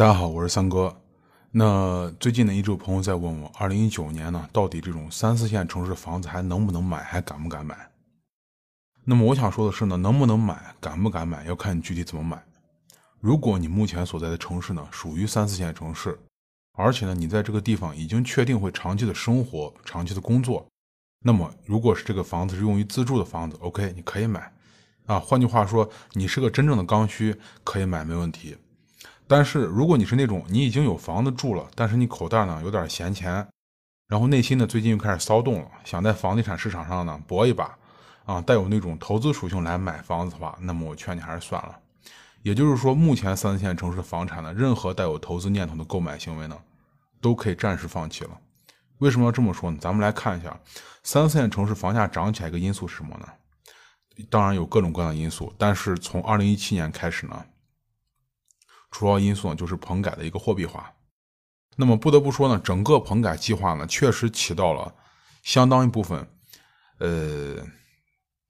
大家好，我是三哥。那最近呢，一直有朋友在问我2019年呢，到底这种3、4线城市房子还能不能买，还敢不敢买？那么我想说的是呢，能不能买，敢不敢买，要看你具体怎么买。如果你目前所在的城市呢，属于3、4线城市，而且呢，你在这个地方已经确定会长期的生活、长期的工作，那么如果是这个房子是用于自住的房子 ，OK， 你可以买啊。换句话说，你是个真正的刚需，可以买没问题。但是如果你是那种你已经有房子住了，但是你口袋呢有点闲钱，然后内心呢最近又开始骚动了，想在房地产市场上呢搏一把啊，带有那种投资属性来买房子的话，那么我劝你还是算了。也就是说，目前3、4线城市的房产呢，任何带有投资念头的购买行为呢，都可以暂时放弃了。为什么要这么说呢？咱们来看一下3、4线城市房价涨起来一个因素是什么呢？当然有各种各样的因素，但是从2017年开始呢，主要因素呢就是棚改的一个货币化。那么不得不说呢，整个棚改计划呢确实起到了相当一部分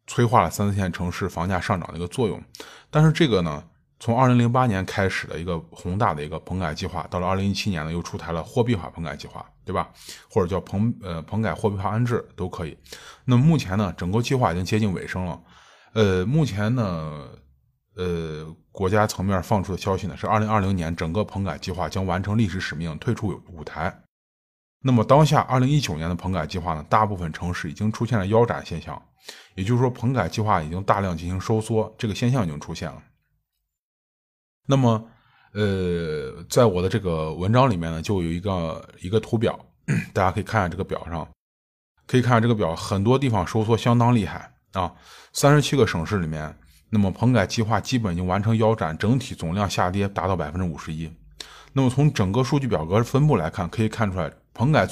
催化了3、4线城市房价上涨的一个作用。但是这个呢，从2008年开始的一个宏大的一个棚改计划，到了2017年呢又出台了货币化棚改计划，对吧？或者叫棚改货币化安置都可以。那么目前呢，整个计划已经接近尾声了。目前呢国家层面放出的消息呢，是2020年整个棚改计划将完成历史使命，退出舞台。那么当下2019年的棚改计划呢，大部分城市已经出现了腰斩现象，也就是说棚改计划已经大量进行收缩，这个现象已经出现了。那么在我的这个文章里面呢，就有一个图表，大家可以看看这个表上，很多地方收缩相当厉害啊，37个省市里面，那么棚改计划基本已经完成腰斩，整体总量下跌达到 51%。 那么从整个数据表格分布来看，可以看出来棚改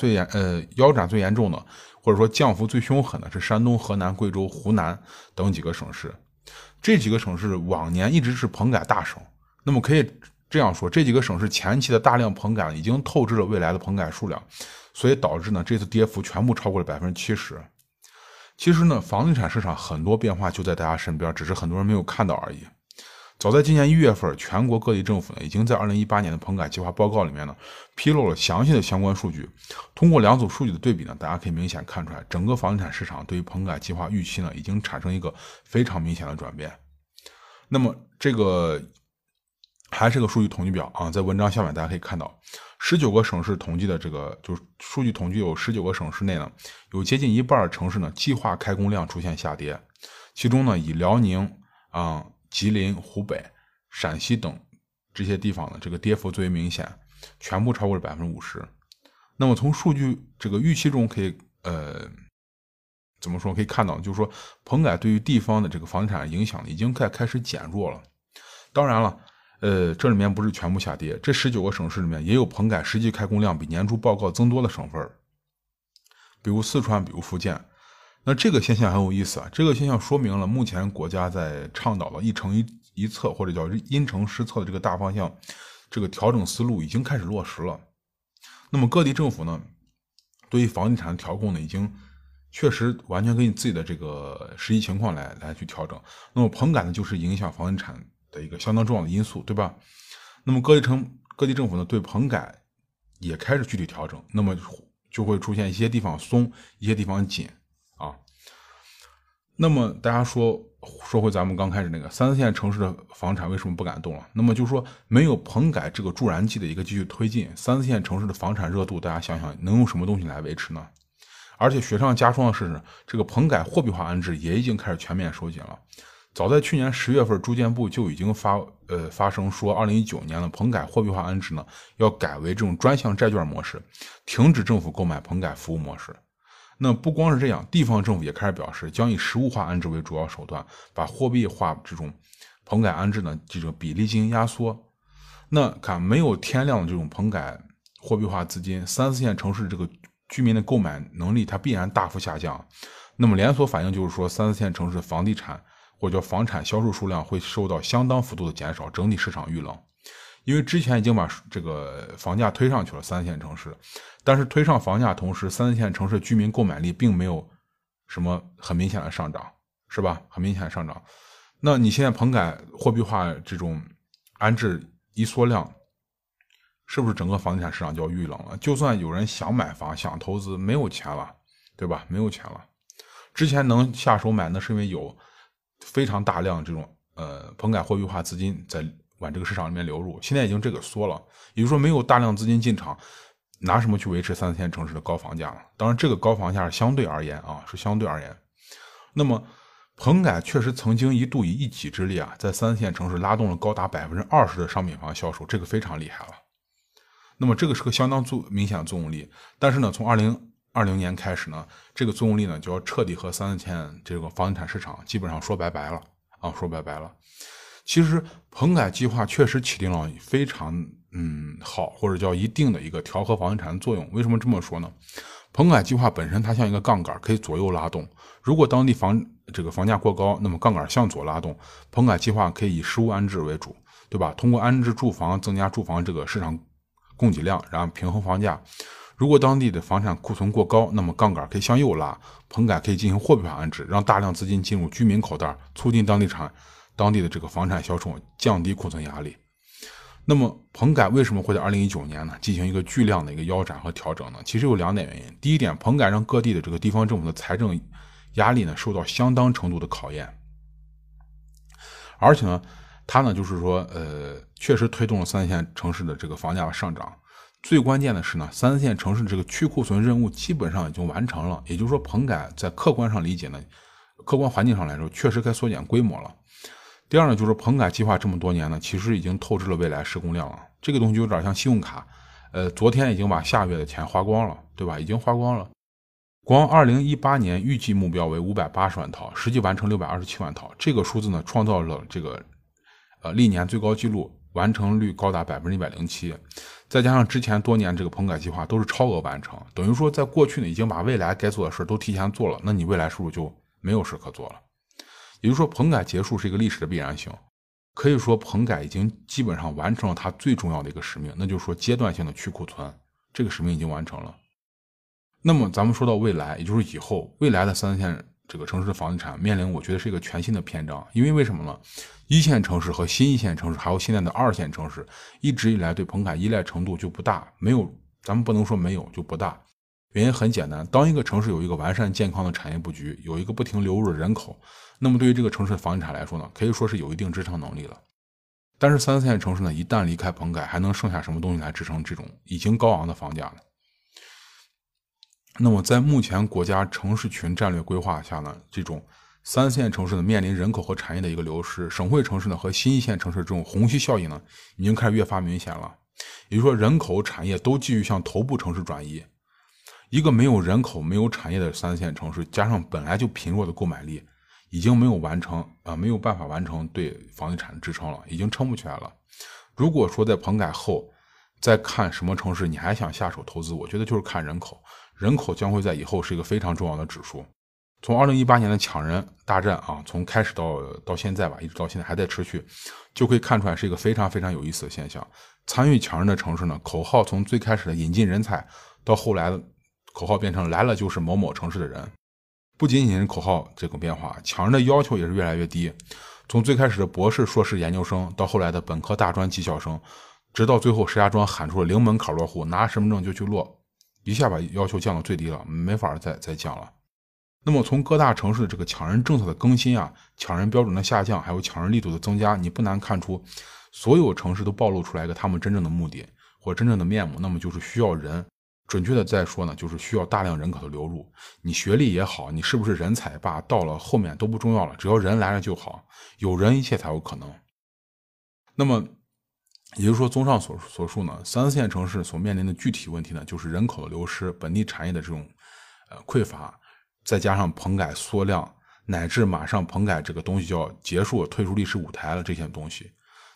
腰斩最严重的，或者说降幅最凶狠的是山东、河南、贵州、湖南等几个省市。这几个省市往年一直是棚改大省，那么可以这样说，这几个省市前期的大量棚改已经透支了未来的棚改数量，所以导致呢这次跌幅全部超过了 70%。其实呢，房地产市场很多变化就在大家身边，只是很多人没有看到而已。早在今年1月份，全国各地政府呢已经在2018年的棚改计划报告里面呢披露了详细的相关数据。通过两组数据的对比呢，大家可以明显看出来，整个房地产市场对于棚改计划预期呢已经产生一个非常明显的转变。那么这个还是个数据统计表啊，在文章下面大家可以看到，19个省市统计的这个就是数据统计，有19个省市内呢，有接近一半的城市呢计划开工量出现下跌，其中呢以辽宁、吉林、湖北、陕西等这些地方呢，这个跌幅最为明显，全部超过了 50%。 那么从数据这个预期中可以怎么说，可以看到就是说棚改对于地方的这个房地产影响已经开始减弱了。当然了这里面不是全部下跌，这19个省市里面也有棚改实际开工量比年初报告增多的省份，比如四川，比如福建。那这个现象很有意思啊，这个现象说明了目前国家在倡导了一城一策，或者叫因城施策的这个大方向，这个调整思路已经开始落实了。那么各地政府呢，对于房地产的调控呢，已经确实完全根据自己的这个实际情况来去调整。那么棚改呢，就是影响房地产的一个相当重要的因素，对吧？那么各地政府呢对棚改也开始具体调整，那么就会出现一些地方松，一些地方紧啊。那么大家说回咱们刚开始那个3、4线城市的房产为什么不敢动了？那么就是说没有棚改这个助燃剂的一个继续推进，3、4线城市的房产热度，大家想想能用什么东西来维持呢？而且雪上加霜的是，这个棚改货币化安置也已经开始全面收紧了。早在去年10月份，住建部就已经发声说2019年的棚改货币化安置呢要改为这种专项债券模式，停止政府购买棚改服务模式。那不光是这样，地方政府也开始表示将以实物化安置为主要手段，把货币化这种棚改安置呢这种比例进行压缩。那看没有天量的这种棚改货币化资金，3、4线城市这个居民的购买能力它必然大幅下降。那么连锁反应就是说，3、4线城市房地产或者房产销售数量会受到相当幅度的减少，整体市场遇冷。因为之前已经把这个房价推上去了3、4线城市，但是推上房价同时，3、4线城市居民购买力并没有什么很明显的上涨，是吧？很明显的上涨。那你现在棚改货币化这种安置一缩量，是不是整个房地产市场就要遇冷了？就算有人想买房想投资，没有钱了，对吧？没有钱了。之前能下手买，那是因为有非常大量这种棚改货币化资金在往这个市场里面流入，现在已经这个缩了，也就是说没有大量资金进场，拿什么去维持三四线城市的高房价了？当然这个高房价相对而言啊，是相对而言。那么棚改确实曾经一度以一己之力啊，在三四线城市拉动了高达 20% 的商品房销售，这个非常厉害了。那么这个是个相当明显的作用力，但是呢，从2020年开始呢，这个作用力呢就要彻底和三四线这个房地产市场基本上说拜拜了啊，说拜拜了。其实棚改计划确实起定了非常好，或者叫一定的一个调和房地产的作用。为什么这么说呢？棚改计划本身它像一个杠杆，可以左右拉动。如果当地房价过高，那么杠杆向左拉动，棚改计划可以以实物安置为主，对吧？通过安置住房增加住房这个市场供给量，然后平衡房价。如果当地的房产库存过高，那么杠杆可以向右拉，棚改可以进行货币化安置，让大量资金进入居民口袋，促进当地的这个房产销售，降低库存压力。那么棚改为什么会在2019年呢进行一个巨量的一个腰斩和调整呢？其实有两点原因。第一点，棚改让各地的这个地方政府的财政压力呢受到相当程度的考验，而且呢它呢就是说确实推动了三线城市的这个房价的上涨。最关键的是呢，三线城市这个去库存任务基本上已经完成了，也就是说棚改在客观环境上来说确实该缩减规模了。第二呢，就是棚改计划这么多年呢其实已经透支了未来施工量了，这个东西有点像信用卡，昨天已经把下月的钱花光了，对吧？已经花光了。光2018年预计目标为580万套，实际完成627万套，这个数字呢创造了这个历年最高纪录，完成率高达 107%， 再加上之前多年这个棚改计划都是超额完成，等于说在过去呢已经把未来该做的事都提前做了，那你未来是不是就没有事可做了？也就是说棚改结束是一个历史的必然性，可以说棚改已经基本上完成了它最重要的一个使命，那就是说阶段性的去库存，这个使命已经完成了。那么咱们说到未来，也就是以后未来的三线这个城市的房地产面临，我觉得是一个全新的篇章。因为为什么呢？一线城市和新一线城市还有现在的二线城市一直以来对棚改依赖程度就不大，没有，咱们不能说没有，就不大。原因很简单，当一个城市有一个完善健康的产业布局，有一个不停流入的人口，那么对于这个城市的房地产来说呢，可以说是有一定支撑能力了。但是三四线城市呢，一旦离开棚改，还能剩下什么东西来支撑这种已经高昂的房价呢？那么在目前国家城市群战略规划下呢，这种三线城市呢面临人口和产业的一个流失，省会城市呢和新一线城市这种虹吸效应呢已经开始越发明显了。也就是说人口产业都继续向头部城市转移，一个没有人口没有产业的三线城市，加上本来就贫弱的购买力，已经没有办法完成对房地产的支撑了，已经撑不起来了。如果说在棚改后再看什么城市你还想下手投资，我觉得就是看人口，人口将会在以后是一个非常重要的指数。从2018年的抢人大战啊，从开始到现在吧，一直到现在还在持续，就可以看出来是一个非常非常有意思的现象。参与抢人的城市呢，口号从最开始的引进人才，到后来的口号变成来了就是某某城市的人。不仅仅是口号这种变化，抢人的要求也是越来越低，从最开始的博士硕士研究生，到后来的本科大专技校生，直到最后石家庄喊出了零门槛落户，拿身份证就去落，一下把要求降到最低了，没法再降了。那么从各大城市的这个抢人政策的更新啊，抢人标准的下降，还有抢人力度的增加，你不难看出所有城市都暴露出来一个他们真正的目的或真正的面目，那么就是需要人，准确的再说呢，就是需要大量人口的流入。你学历也好，你是不是人才吧，到了后面都不重要了，只要人来了就好，有人一切才有可能。那么也就是说，综上所述呢，三四线城市所面临的具体问题呢，就是人口的流失，本地产业的这种匮乏，再加上棚改缩量，乃至马上棚改这个东西就要结束，退出历史舞台了这些东西。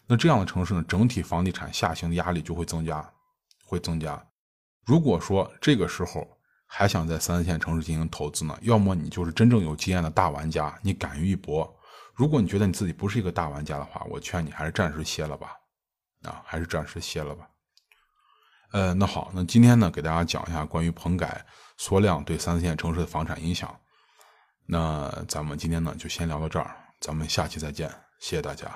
那这样的城市呢，整体房地产下行的压力就会增加。如果说这个时候还想在三四线城市进行投资呢，要么你就是真正有经验的大玩家，你敢于一搏；如果你觉得你自己不是一个大玩家的话，我劝你还是暂时歇了吧。还是暂时歇了吧。那好，那今天呢给大家讲一下关于棚改缩量对三线城市的房产影响。那咱们今天呢就先聊到这儿，咱们下期再见，谢谢大家。